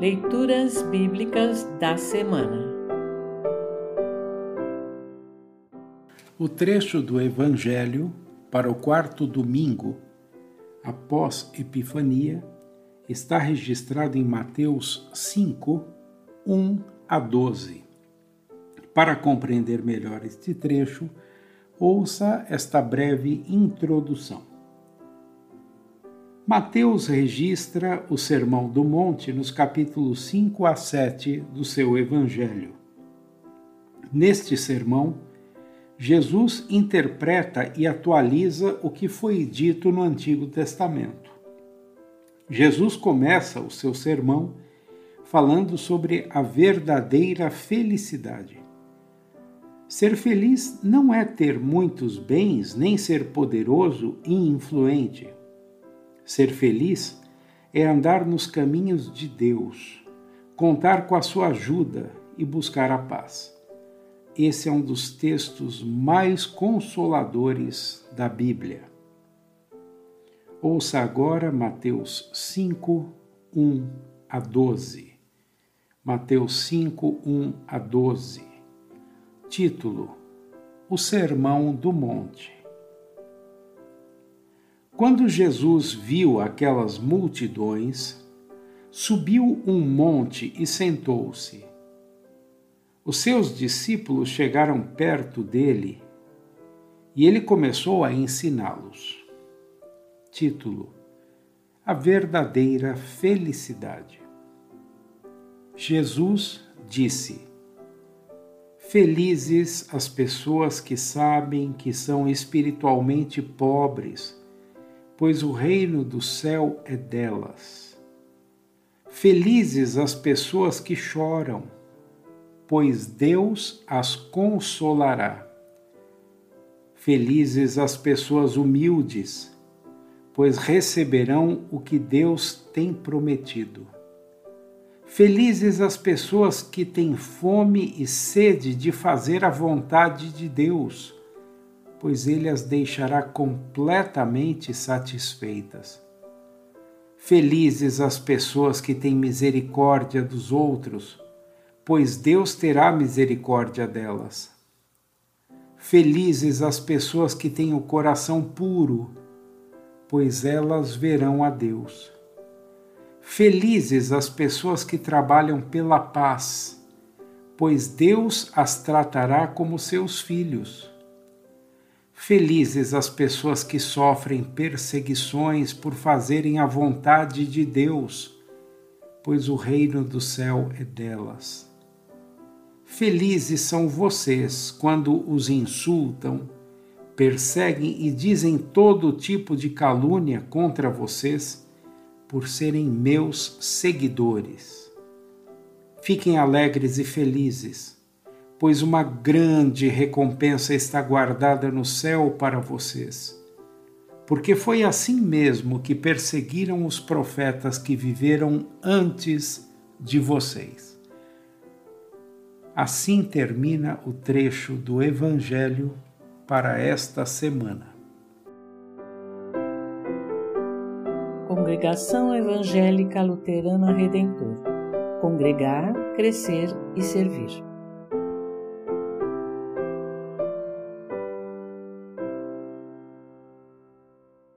Leituras Bíblicas da Semana. O trecho do Evangelho para o quarto domingo, após Epifania, está registrado em Mateus 5, 1 a 12. Para compreender melhor este trecho, ouça esta breve introdução. Mateus registra o Sermão do Monte nos capítulos 5 a 7 do seu Evangelho. Neste sermão, Jesus interpreta e atualiza o que foi dito no Antigo Testamento. Jesus começa o seu sermão falando sobre a verdadeira felicidade. Ser feliz não é ter muitos bens, nem ser poderoso e influente. Ser feliz é andar nos caminhos de Deus, contar com a sua ajuda e buscar a paz. Esse é um dos textos mais consoladores da Bíblia. Ouça agora Mateus 5, 1 a 12. Mateus 5, 1 a 12. Título: O Sermão do Monte. Quando Jesus viu aquelas multidões, subiu um monte e sentou-se. Os seus discípulos chegaram perto dele e ele começou a ensiná-los. Título: A Verdadeira Felicidade. Jesus disse: Felizes as pessoas que sabem que são espiritualmente pobres, pois o reino do céu é delas. Felizes as pessoas que choram, pois Deus as consolará. Felizes as pessoas humildes, pois receberão o que Deus tem prometido. Felizes as pessoas que têm fome e sede de fazer a vontade de Deus, pois Ele as deixará completamente satisfeitas. Felizes as pessoas que têm misericórdia dos outros, pois Deus terá misericórdia delas. Felizes as pessoas que têm o coração puro, pois elas verão a Deus. Felizes as pessoas que trabalham pela paz, pois Deus as tratará como seus filhos. Felizes as pessoas que sofrem perseguições por fazerem a vontade de Deus, pois o reino do céu é delas. Felizes são vocês quando os insultam, perseguem e dizem todo tipo de calúnia contra vocês por serem meus seguidores. Fiquem alegres e felizes, pois uma grande recompensa está guardada no céu para vocês. Porque foi assim mesmo que perseguiram os profetas que viveram antes de vocês. Assim termina o trecho do Evangelho para esta semana. Congregação Evangélica Luterana Redentor. Congregar, crescer e servir.